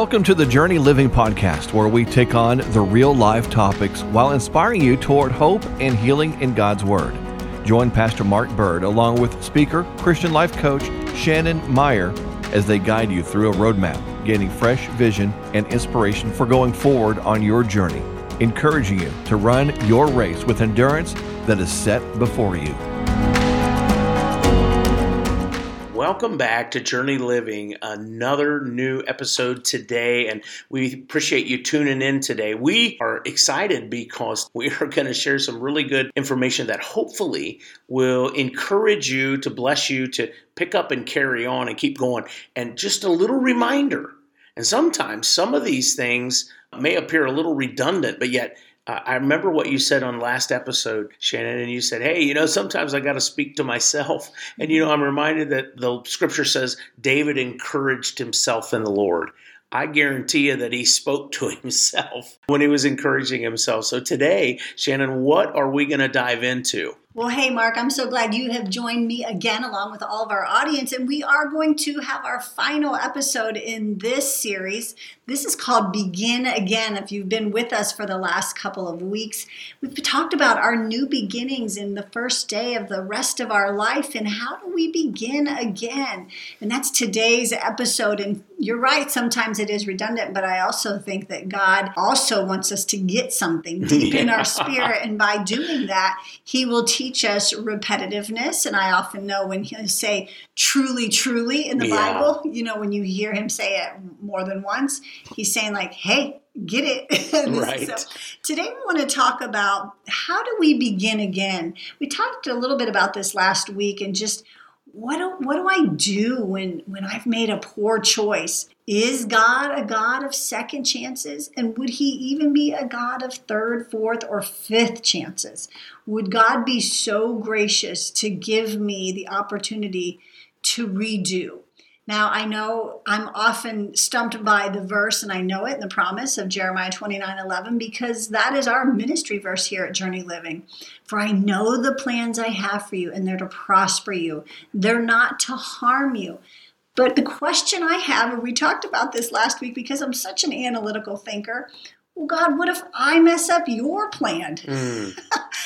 Welcome to the Journey Living Podcast, where we take on the real-life topics while inspiring you toward hope and healing in God's Word. Join Pastor Mark Burd along with speaker, Christian life coach Shannon Maier as they guide you through a roadmap, gaining fresh vision and inspiration for going forward on your journey, encouraging you to run your race with endurance that is set before you. Welcome back to Journey Living, another new episode today, and we appreciate you tuning in today. We are excited because we are going to share some really good information that hopefully will encourage you, to bless you, to pick up and carry on and keep going. And just a little reminder, and sometimes some of these things may appear a little redundant, but yet I remember what you said on last episode, Shannon, and you said, hey, sometimes I got to speak to myself. And, I'm reminded that the scripture says David encouraged himself in the Lord. I guarantee you that he spoke to himself when he was encouraging himself. So today, Shannon, what are we going to dive into? Well, hey, Mark, I'm so glad you have joined me again along with all of our audience, and we are going to have our final episode in this series. This is called Begin Again. If you've been with us for the last couple of weeks, we've talked about our new beginnings in the first day of the rest of our life, and how do we begin again? And that's today's episode, and you're right, sometimes it is redundant, but I also think that God also wants us to get something deep in our spirit, and by doing that, He will teach us repetitiveness. And I often know when He'll say truly, truly in the Bible, when you hear Him say it more than once, He's saying like, hey, get it. Right. So today we want to talk about how do we begin again. We talked a little bit about this last week, and just what do I do when I've made a poor choice? Is God a God of second chances? And would He even be a God of third, fourth, or fifth chances? Would God be so gracious to give me the opportunity to redo? Now, I know I'm often stumped by the verse, and I know it, in the promise of Jeremiah 29:11, because that is our ministry verse here at Journey Living. For I know the plans I have for you, and they're to prosper you. They're not to harm you. But the question I have, and we talked about this last week because I'm such an analytical thinker, well, God, what if I mess up your plan?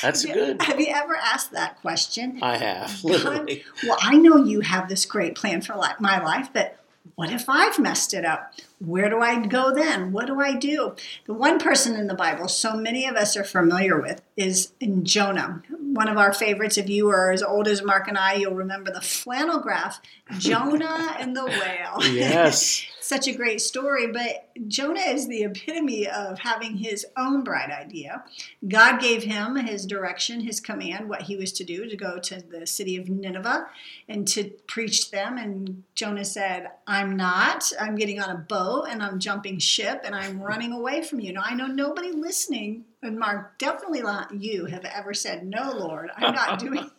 That's good. Have you ever asked that question? I have, literally. God, well, I know you have this great plan for my life, but what if I've messed it up? Where do I go then? What do I do? The one person in the Bible so many of us are familiar with is in Jonah. One of our favorites, if you are as old as Mark and I, you'll remember the flannel graph, Jonah and the whale. Yes. Such a great story, but Jonah is the epitome of having his own bright idea. God gave him his direction, his command, what he was to do, to go to the city of Nineveh and to preach them. And Jonah said, I'm not. I'm getting on a boat and I'm jumping ship and I'm running away from you. Now, I know nobody listening, and Mark, definitely not you, have ever said, no, Lord, I'm not doing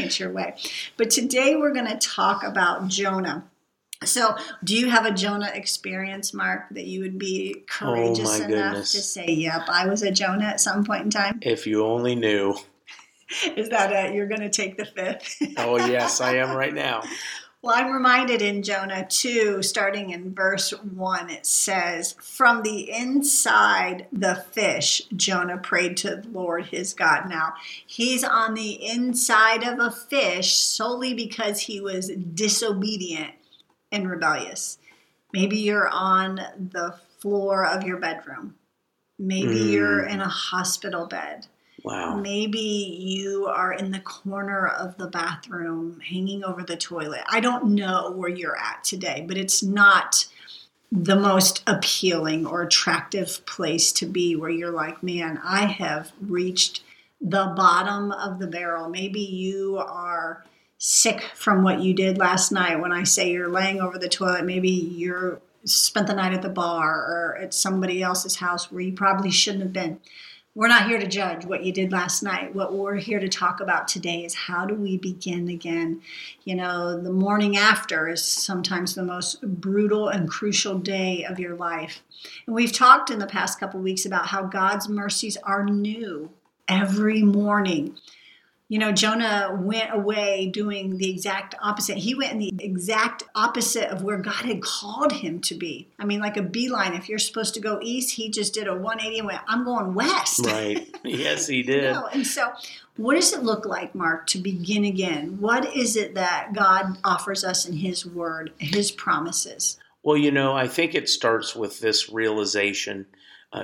it your way. But today we're going to talk about Jonah. So do you have a Jonah experience, Mark, that you would be courageous enough to say, yep, I was a Jonah at some point in time? If you only knew. Is that you're going to take the fifth? Oh, yes, I am right now. Well, I'm reminded in Jonah 2, starting in verse 1, it says, from the inside the fish, Jonah prayed to the Lord his God. Now, he's on the inside of a fish solely because he was disobedient and rebellious. Maybe you're on the floor of your bedroom. Maybe you're in a hospital bed. Wow. Maybe you are in the corner of the bathroom, hanging over the toilet. I don't know where you're at today, but it's not the most appealing or attractive place to be, where you're like, man, I have reached the bottom of the barrel. Maybe you are sick from what you did last night. When I say you're laying over the toilet, maybe you spent the night at the bar or at somebody else's house where you probably shouldn't have been. We're not here to judge what you did last night. What we're here to talk about today is how do we begin again? The morning after is sometimes the most brutal and crucial day of your life. And we've talked in the past couple of weeks about how God's mercies are new every morning. You know, Jonah went away doing the exact opposite. He went in the exact opposite of where God had called him to be. I mean, like a beeline. If you're supposed to go east, he just did a 180 and went, I'm going west. Right. Yes, he did. You know? And so what does it look like, Mark, to begin again? What is it that God offers us in his word, his promises? Well, you know, I think it starts with this realization,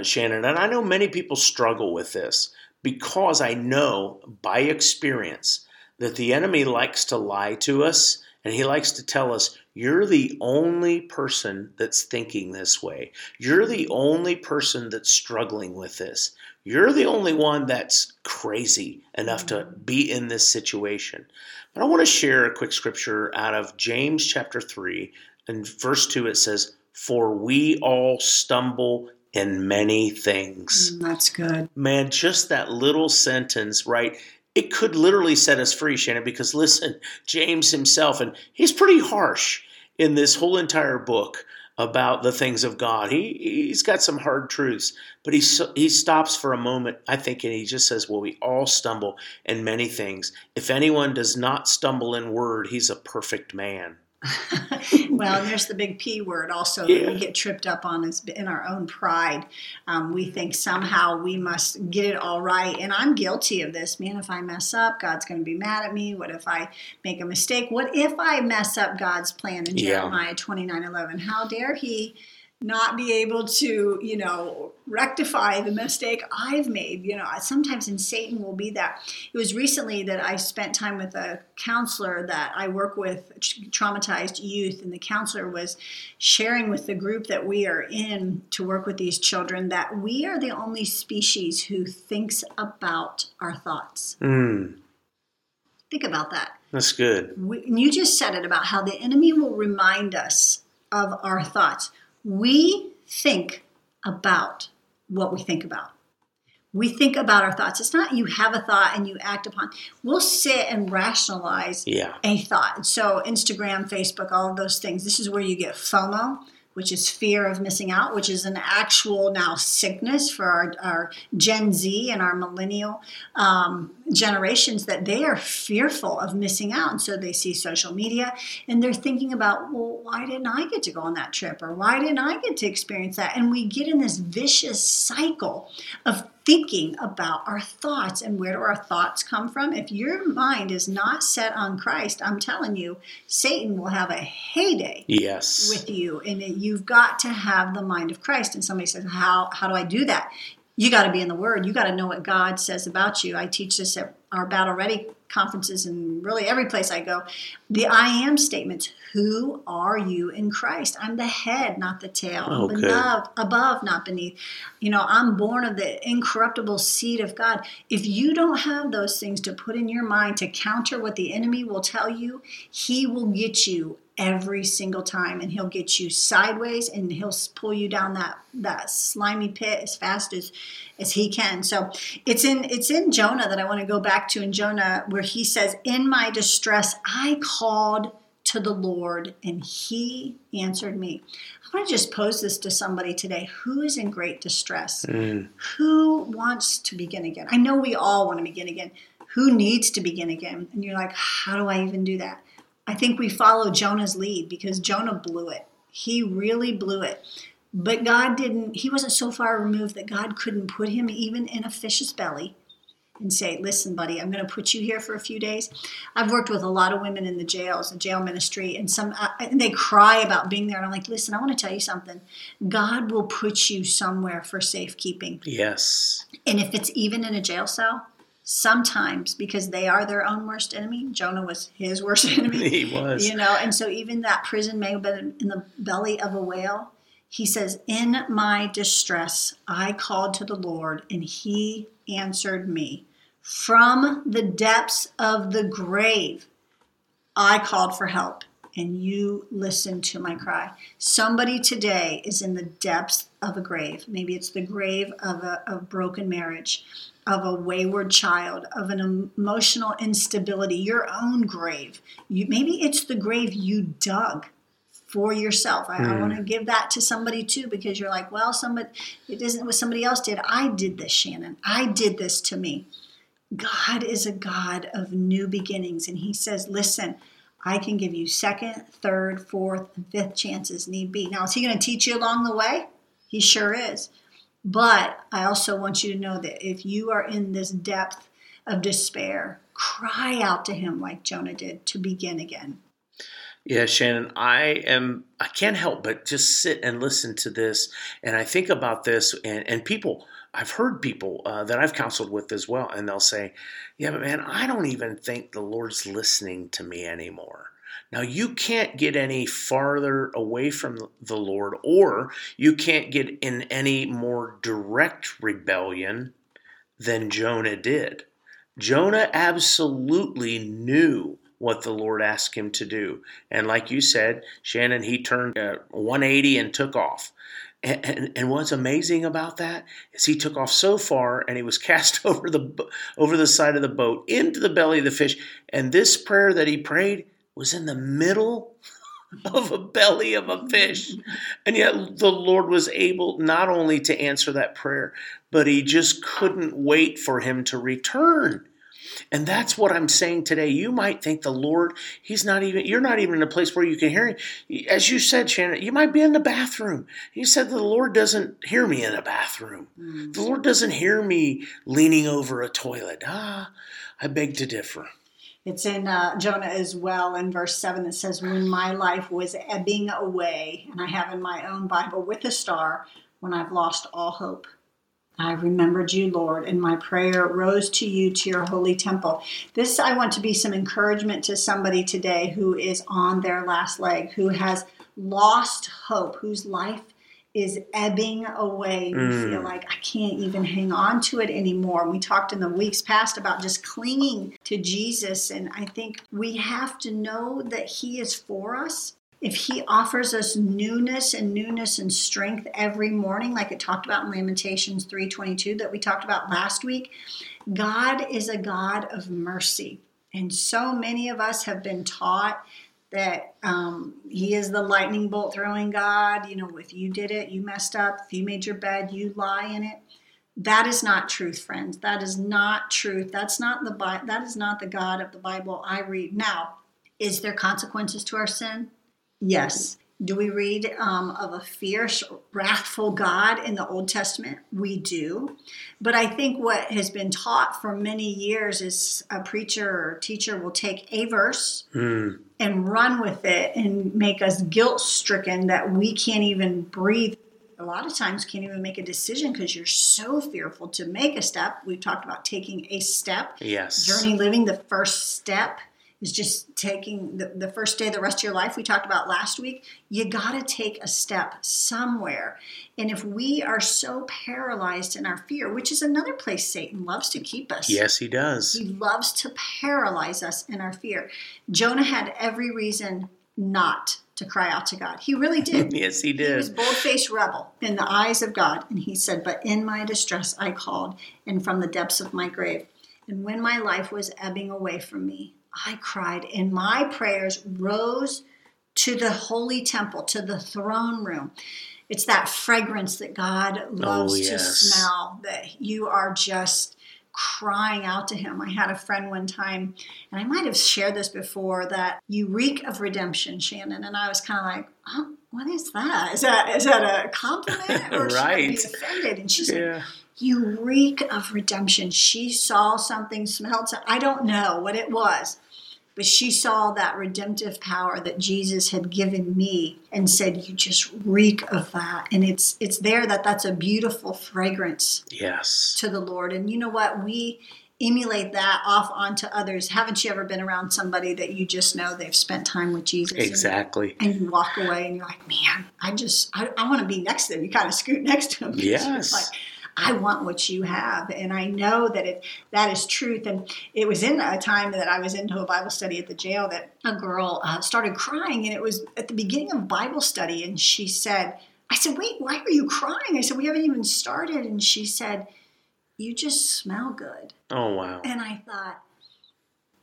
Shannon, and I know many people struggle with this. Because I know by experience that the enemy likes to lie to us, and he likes to tell us, you're the only person that's thinking this way. You're the only person that's struggling with this. You're the only one that's crazy enough to be in this situation. But I want to share a quick scripture out of James chapter 3 and verse 2. It says, for we all stumble in many things. That's good. Man, just that little sentence, right? It could literally set us free, Shannon, because listen, James himself, and he's pretty harsh in this whole entire book about the things of God. He's got some hard truths, but he stops for a moment, I think, and he just says, well, we all stumble in many things. If anyone does not stumble in word, he's a perfect man. Well, there's the big P word also that we get tripped up on is in our own pride. We think somehow we must get it all right. And I'm guilty of this. Man, if I mess up, God's going to be mad at me. What if I make a mistake? What if I mess up God's plan in Jeremiah 29:11? How dare he not be able to, you know, rectify the mistake I've made. You know, sometimes in Satan will be that. It was recently that I spent time with a counselor that I work with, traumatized youth, and the counselor was sharing with the group that we are in to work with these children that we are the only species who thinks about our thoughts. Mm. Think about that. That's good. And you just said it about how the enemy will remind us of our thoughts. We think about what we think about. We think about our thoughts. It's not you have a thought and you act upon. We'll sit and rationalize a thought. So Instagram, Facebook, all of those things. This is where you get FOMO, which is fear of missing out, which is an actual now sickness for our Gen Z and our millennial generations, that they are fearful of missing out. And so they see social media and they're thinking about, well, why didn't I get to go on that trip? Or why didn't I get to experience that? And we get in this vicious cycle of thinking about our thoughts. And where do our thoughts come from? If your mind is not set on Christ, I'm telling you, Satan will have a heyday with you. And you've got to have the mind of Christ. And somebody says, how do I do that? You got to be in the Word. You got to know what God says about you. I teach this at our Battle Ready conferences and really every place I go. The I am statements. Who are you in Christ? I'm the head, not the tail. Okay. I'm above, not beneath. You know, I'm born of the incorruptible seed of God. If you don't have those things to put in your mind to counter what the enemy will tell you, he will get you every single time, and he'll get you sideways, and he'll pull you down that slimy pit as fast as he can. So it's in Jonah that I want to go back to, in Jonah, where he says, in my distress, I called to the Lord, and he answered me. I want to just pose this to somebody today who is in great distress, who wants to begin again. I know we all want to begin again. Who needs to begin again? And you're like, how do I even do that? I think we follow Jonah's lead, because Jonah blew it. He really blew it. But God didn't, he wasn't so far removed that God couldn't put him even in a fish's belly and say, listen, buddy, I'm going to put you here for a few days. I've worked with a lot of women in the jails, the jail ministry, and and they cry about being there. And I'm like, listen, I want to tell you something. God will put you somewhere for safekeeping. Yes. And if it's even in a jail cell, sometimes, because they are their own worst enemy. Jonah was his worst enemy. He was. You know, and so even that prison may have been in the belly of a whale. He says, in my distress, I called to the Lord, and he answered me. From the depths of the grave, I called for help, and you listened to my cry. Somebody today is in the depths of a grave. Maybe it's the grave of a broken marriage, of a wayward child, of an emotional instability, your own grave. Maybe it's the grave you dug for yourself. I want to give that to somebody too, because you're like, well, it isn't what somebody else did. I did this, Shannon. I did this to me. God is a God of new beginnings, and he says, listen, I can give you second, third, fourth, and fifth chances need be. Now, is he going to teach you along the way? He sure is. But I also want you to know that if you are in this depth of despair, cry out to him like Jonah did to begin again. Yeah, Shannon, I can't help but just sit and listen to this. And I think about this, and people, I've heard people that I've counseled with as well, and they'll say, yeah, but man, I don't even think the Lord's listening to me anymore. Now, you can't get any farther away from the Lord, or you can't get in any more direct rebellion than Jonah did. Jonah absolutely knew what the Lord asked him to do. And like you said, Shannon, he turned 180 and took off. And what's amazing about that is he took off so far, and he was cast over the side of the boat into the belly of the fish. And this prayer that he prayed was in the middle of a belly of a fish. And yet the Lord was able not only to answer that prayer, but he just couldn't wait for him to return. And that's what I'm saying today. You might think the Lord, you're not even in a place where you can hear him. As you said, Shannon, you might be in the bathroom. You said the Lord doesn't hear me in a bathroom. Mm-hmm. The Lord doesn't hear me leaning over a toilet. I beg to differ. It's in Jonah as well in verse 7 that says, when my life was ebbing away, and I have in my own Bible with a star, when I've lost all hope, I remembered you, Lord, and my prayer rose to you, to your holy temple. This, I want to be some encouragement to somebody today who is on their last leg, who has lost hope, whose life is ebbing away. We feel like I can't even hang on to it anymore. We talked in the weeks past about just clinging to Jesus, and I think we have to know that he is for us. If he offers us newness and strength every morning, like it talked about in Lamentations 3:22 that we talked about last week, God is a God of mercy. And so many of us have been taught that he is the lightning bolt throwing God. You know, if you did it, you messed up. If you made your bed, you lie in it. That is not truth, friends. That is not truth. That is not the God of the Bible I read. Now, is there consequences to our sin? Yes. Do we read of a fierce, wrathful God in the Old Testament? We do. But I think what has been taught for many years is a preacher or teacher will take a verse and run with it and make us guilt-stricken that we can't even breathe. A lot of times can't even make a decision because you're so fearful to make a step. We've talked about taking a step. Yes. Journey Living, the first step. Is just taking the first day of the rest of your life we talked about last week. You got to take a step somewhere. And if we are so paralyzed in our fear, which is another place Satan loves to keep us. Yes, he does. He loves to paralyze us in our fear. Jonah had every reason not to cry out to God. He really did. Yes, he did. He was a bold-faced rebel in the eyes of God. And he said, but in my distress I called, and from the depths of my grave. And when my life was ebbing away from me, I cried, and my prayers rose to the holy temple, to the throne room. It's that fragrance that God loves to smell, that you are just crying out to him. I had a friend one time, and I might have shared this before, that you reek of redemption, Shannon. And I was kind of like, oh, what is that? Is that a compliment? Or right. Should I be offended? And she said, yeah. You reek of redemption. She saw something, smelled something. I don't know what it was, but she saw that redemptive power that Jesus had given me and said, you just reek of that. And it's there that's a beautiful fragrance to the Lord. And you know what? We emulate that off onto others. Haven't you ever been around somebody that you just know they've spent time with Jesus? Exactly. And you walk away and you're like, man, I want to be next to them. You kind of scoot next to them. Yes. Like, I want what you have. And I know that that is truth. And it was in a time that I was into a Bible study at the jail that a girl started crying. And it was at the beginning of Bible study. And I said, wait, why are you crying? I said, we haven't even started. And she said, you just smell good. Oh, wow. And I thought,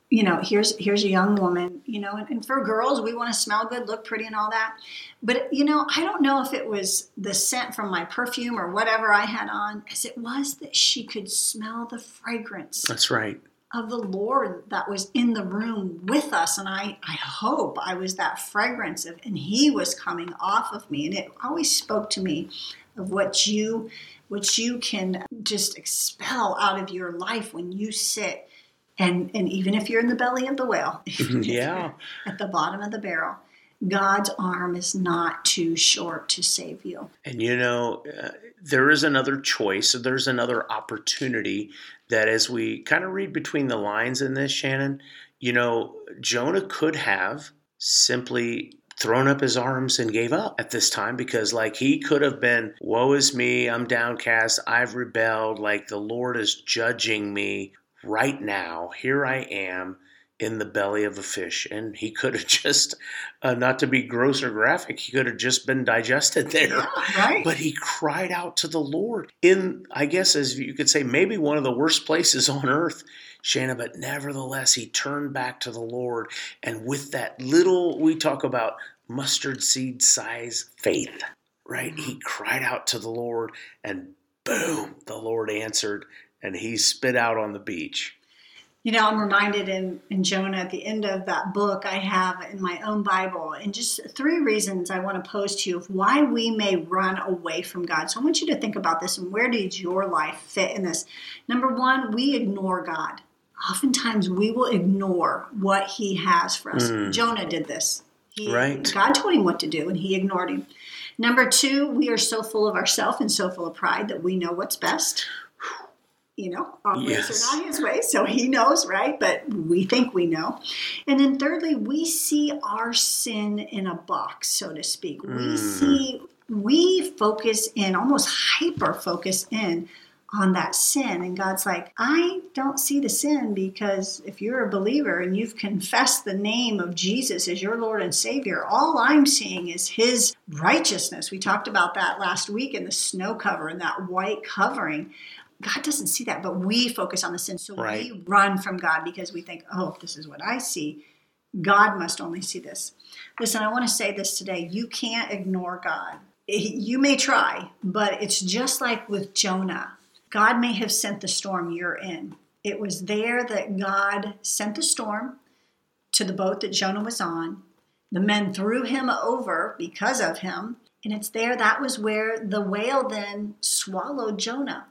you know, here's a young woman, you know, and for girls, we want to smell good, look pretty and all that. But, you know, I don't know if it was the scent from my perfume or whatever I had on, as it was that she could smell the fragrance. That's right. Of the Lord that was in the room with us. And I hope I was that fragrance of, and he was coming off of me. And it always spoke to me of what you can just expel out of your life when you sit. And even if you're in the belly of the whale, yeah, at the bottom of the barrel, God's arm is not too short to save you. And you know, there is another choice. There's another opportunity that, as we kind of read between the lines in this, Shannon, you know, Jonah could have simply thrown up his arms and gave up at this time, because like he could have been, woe is me, I'm downcast, I've rebelled, like the Lord is judging me. Right now, here I am in the belly of a fish. And he could have just, not to be gross or graphic, he could have just been digested there. Yeah, right. But he cried out to the Lord in, I guess, as you could say, maybe one of the worst places on earth, Shannon. But nevertheless, he turned back to the Lord. And with that little, we talk about mustard seed size faith, right? He cried out to the Lord and boom, the Lord answered. And he spit out on the beach. You know, I'm reminded in Jonah at the end of that book I have in my own Bible, and just three reasons I want to pose to you of why we may run away from God. So I want you to think about this, and where did your life fit in this? Number one, we ignore God. Oftentimes we will ignore what he has for us. Jonah did this. Right. God told him what to do, and he ignored him. Number two, we are so full of ourselves and so full of pride that we know what's best. You know, our ways are not his ways, so he knows, right? But we think we know. And then thirdly, we see our sin in a box, so to speak. We focus in, almost hyper-focus in on that sin. And God's like, I don't see the sin, because if you're a believer and you've confessed the name of Jesus as your Lord and Savior, all I'm seeing is his righteousness. We talked about that last week in the snow cover and that white covering. God doesn't see that, but we focus on the sin. So we run from God because we think, oh, if this is what I see, God must only see this. Listen, I want to say this today. You can't ignore God. You may try, but it's just like with Jonah. God may have sent the storm you're in. It was there that God sent the storm to the boat that Jonah was on. The men threw him over because of him. And it's there, that was where the whale then swallowed Jonah.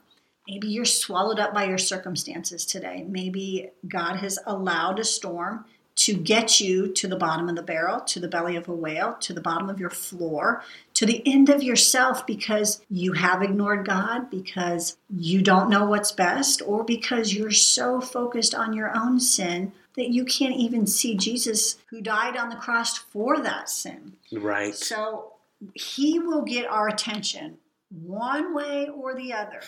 Maybe you're swallowed up by your circumstances today. Maybe God has allowed a storm to get you to the bottom of the barrel, to the belly of a whale, to the bottom of your floor, to the end of yourself, because you have ignored God, because you don't know what's best, or because you're so focused on your own sin that you can't even see Jesus who died on the cross for that sin. Right. So he will get our attention one way or the other,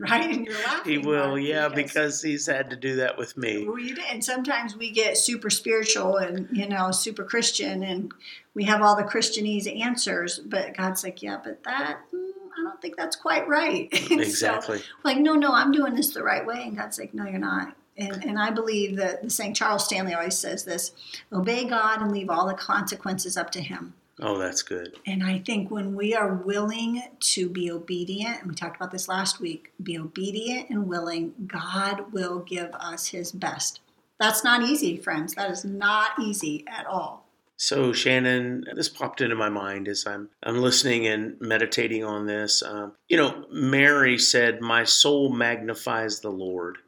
right? And you're laughing. He will, yeah, because he's had to do that with me. Well, you did. And sometimes we get super spiritual and, you know, super Christian, and we have all the Christianese answers, but God's like, yeah, but that, I don't think that's quite right. Exactly. So, like, no, I'm doing this the right way. And God's like, no, you're not. And I believe that the saying, Charles Stanley always says this, obey God and leave all the consequences up to him. Oh, that's good. And I think when we are willing to be obedient, and we talked about this last week, be obedient and willing, God will give us his best. That's not easy, friends. That is not easy at all. So, Shannon, this popped into my mind as I'm listening and meditating on this. You know, Mary said, my soul magnifies the Lord.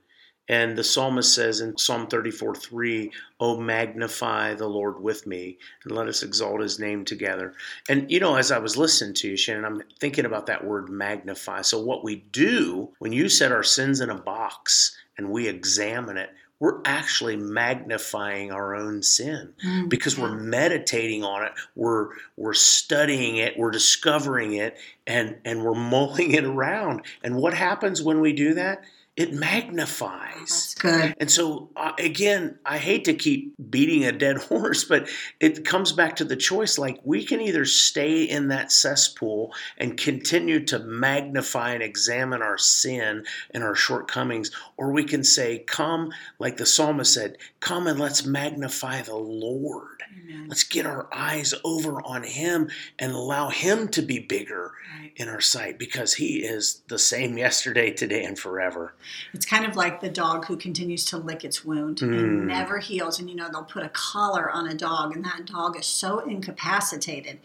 And the psalmist says in Psalm 34:3, oh, magnify the Lord with me, and let us exalt his name together. And, you know, as I was listening to you, Shannon, I'm thinking about that word magnify. So what we do when you set our sins in a box and we examine it, we're actually magnifying our own sin because we're meditating on it, we're studying it, we're discovering it, and we're mulling it around. And what happens when we do that? It magnifies. That's good. And so, again, I hate to keep beating a dead horse, but it comes back to the choice. Like, we can either stay in that cesspool and continue to magnify and examine our sin and our shortcomings, or we can say, come, like the psalmist said, come and let's magnify the Lord. Amen. Let's get our eyes over on Him and allow Him to be bigger in our sight, because He is the same yesterday, today, and forever. It's kind of like the dog who continues to lick its wound and never heals. And, you know, they'll put a collar on a dog, and that dog is so incapacitated.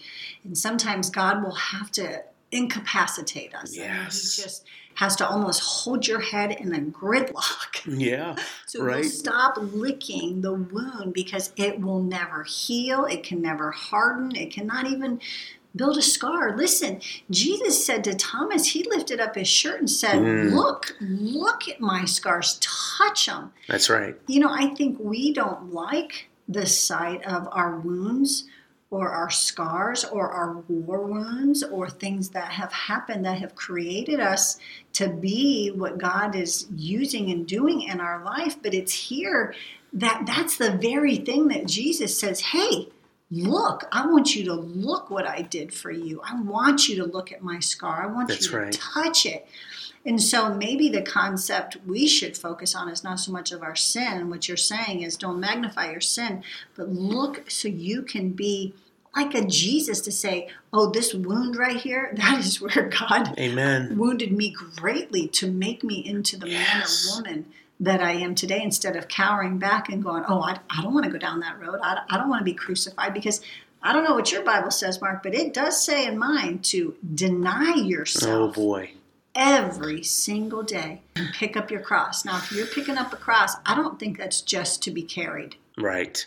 And sometimes God will have to incapacitate us. Yes. I mean, He just has to almost hold your head in a gridlock. Yeah, so right. We'll stop licking the wound because it will never heal. It can never harden. It cannot even build a scar. Listen, Jesus said to Thomas, he lifted up his shirt and said, look at my scars, touch them. That's right. You know, I think we don't like the sight of our wounds or our scars or our war wounds or things that have happened that have created us to be what God is using and doing in our life. But it's here that's the very thing that Jesus says, hey, look, I want you to look what I did for you. I want you to look at my scar. I want That's you to right. touch it. And so maybe the concept we should focus on is not so much of our sin. What you're saying is don't magnify your sin, but look so you can be like a Jesus to say, oh, this wound right here, that is where God Amen. Wounded me greatly to make me into the Yes. man or woman that I am today, instead of cowering back and going, oh, I don't want to go down that road. I don't want to be crucified, because I don't know what your Bible says, Mark, but it does say in mine to deny yourself every single day and pick up your cross. Now, if you're picking up a cross, I don't think that's just to be carried. Right.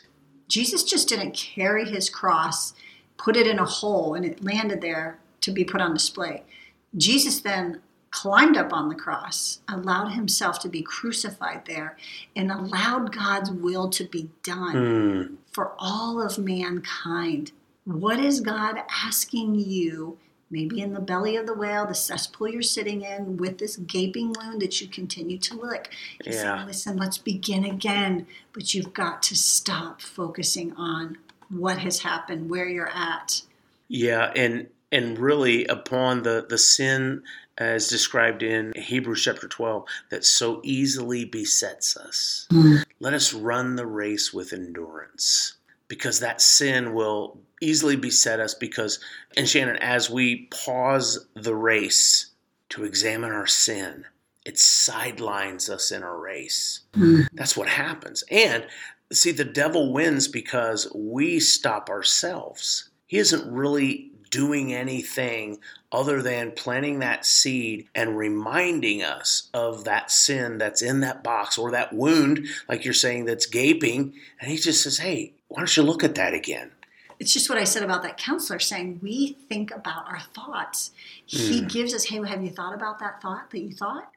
Jesus just didn't carry his cross, put it in a hole, and it landed there to be put on display. Jesus then climbed up on the cross, allowed himself to be crucified there, and allowed God's will to be done for all of mankind. What is God asking you, maybe in the belly of the whale, the cesspool you're sitting in, with this gaping wound that you continue to lick? He's saying, listen, let's begin again, but you've got to stop focusing on what has happened, where you're at. Yeah, and really upon the sin as described in Hebrews chapter 12, that so easily besets us. Let us run the race with endurance, because that sin will easily beset us. Because, and Shannon, as we pause the race to examine our sin, it sidelines us in our race. That's what happens. And see, the devil wins because we stop ourselves. He isn't really doing anything other than planting that seed and reminding us of that sin that's in that box or that wound, like you're saying, that's gaping. And he just says, hey, why don't you look at that again? It's just what I said about that counselor saying we think about our thoughts. He gives us, hey, have you thought about that thought that you thought?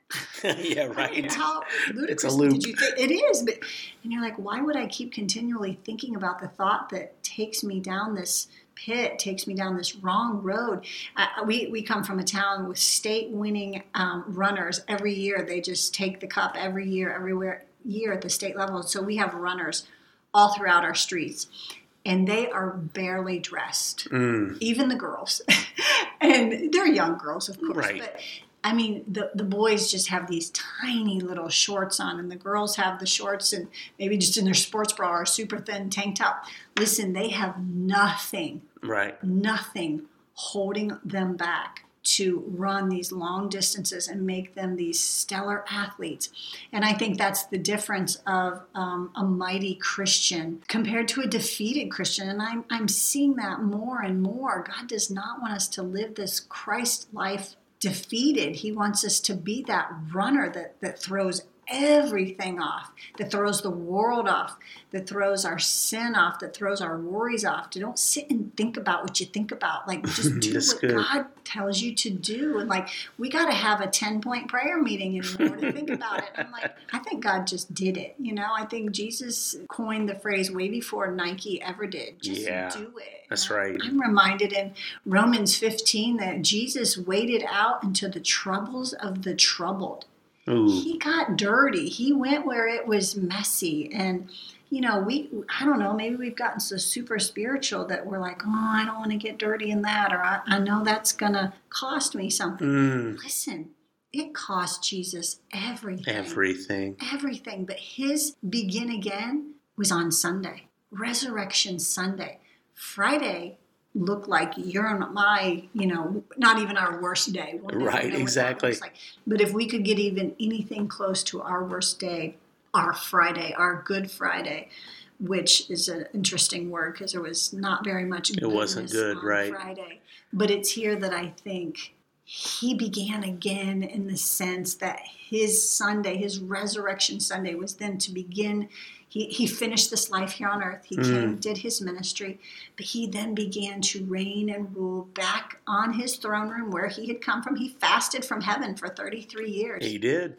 Yeah, right. I mean, how ludicrous it's a loop. Did you think? It is. But, and you're like, why would I keep continually thinking about the thought that takes me down this pit, takes me down this wrong road? We come from a town with state-winning runners every year. They just take the cup every year, every year at the state level. So we have runners all throughout our streets. And they are barely dressed, even the girls. And they're young girls, of course. Right. But, I mean, the boys just have these tiny little shorts on, and the girls have the shorts and maybe just in their sports bra or super thin tank top. Listen, they have nothing, nothing holding them back to run these long distances and make them these stellar athletes. And I think that's the difference of a mighty Christian compared to a defeated Christian. And I'm seeing that more and more. God does not want us to live this Christ life defeated. He wants us to be that runner that throws everything off, that throws the world off, that throws our sin off, that throws our worries off. You don't sit and think about what you think about. Like, just do what good. God tells you to do. And like, we got to have a 10-point prayer meeting in order to think about it. And I'm like, I think God just did it. You know, I think Jesus coined the phrase way before Nike ever did. Just do it. That's right. I'm reminded in Romans 15 that Jesus waited out into the troubles of the troubled. Ooh. He got dirty. He went where it was messy. And, you know, I don't know, maybe we've gotten so super spiritual that we're like, oh, I don't want to get dirty in that, or I know that's going to cost me something. Listen, it cost Jesus everything. Everything. But his begin again was on Sunday, Resurrection Sunday. Friday look like not even our worst day. Right, exactly. Like. But if we could get even anything close to our worst day, our Friday, our Good Friday, which is an interesting word because there was not very much goodness. It wasn't good, on right? Friday. But it's here that I think he began again in the sense that his Sunday, his Resurrection Sunday, was then to begin. He finished this life here on earth. He came, did his ministry, but he then began to reign and rule back on his throne room where he had come from. He fasted from heaven for 33 years. He did.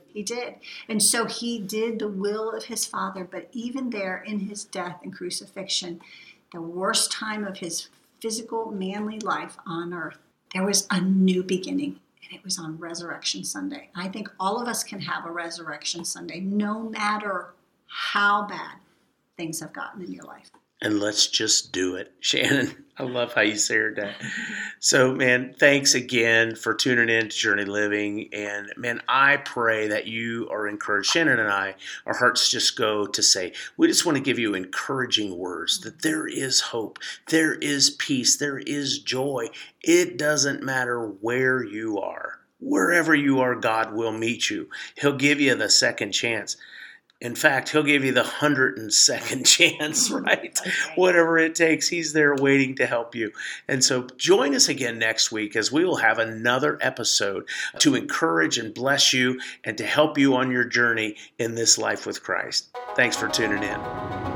And so he did the will of his Father, but even there in his death and crucifixion, the worst time of his physical manly life on earth, there was a new beginning. It was on Resurrection Sunday. I think all of us can have a Resurrection Sunday, no matter how bad things have gotten in your life. And let's just do it. Shannon, I love how you shared that. So, man, thanks again for tuning in to Journey Living. And, man, I pray that you are encouraged. Shannon and I, our hearts just go to say, we just want to give you encouraging words that there is hope, there is peace, there is joy. It doesn't matter where you are. Wherever you are, God will meet you. He'll give you the second chance. In fact, he'll give you the 102nd chance, right? Whatever it takes, he's there waiting to help you. And so join us again next week as we will have another episode to encourage and bless you and to help you on your journey in this life with Christ. Thanks for tuning in.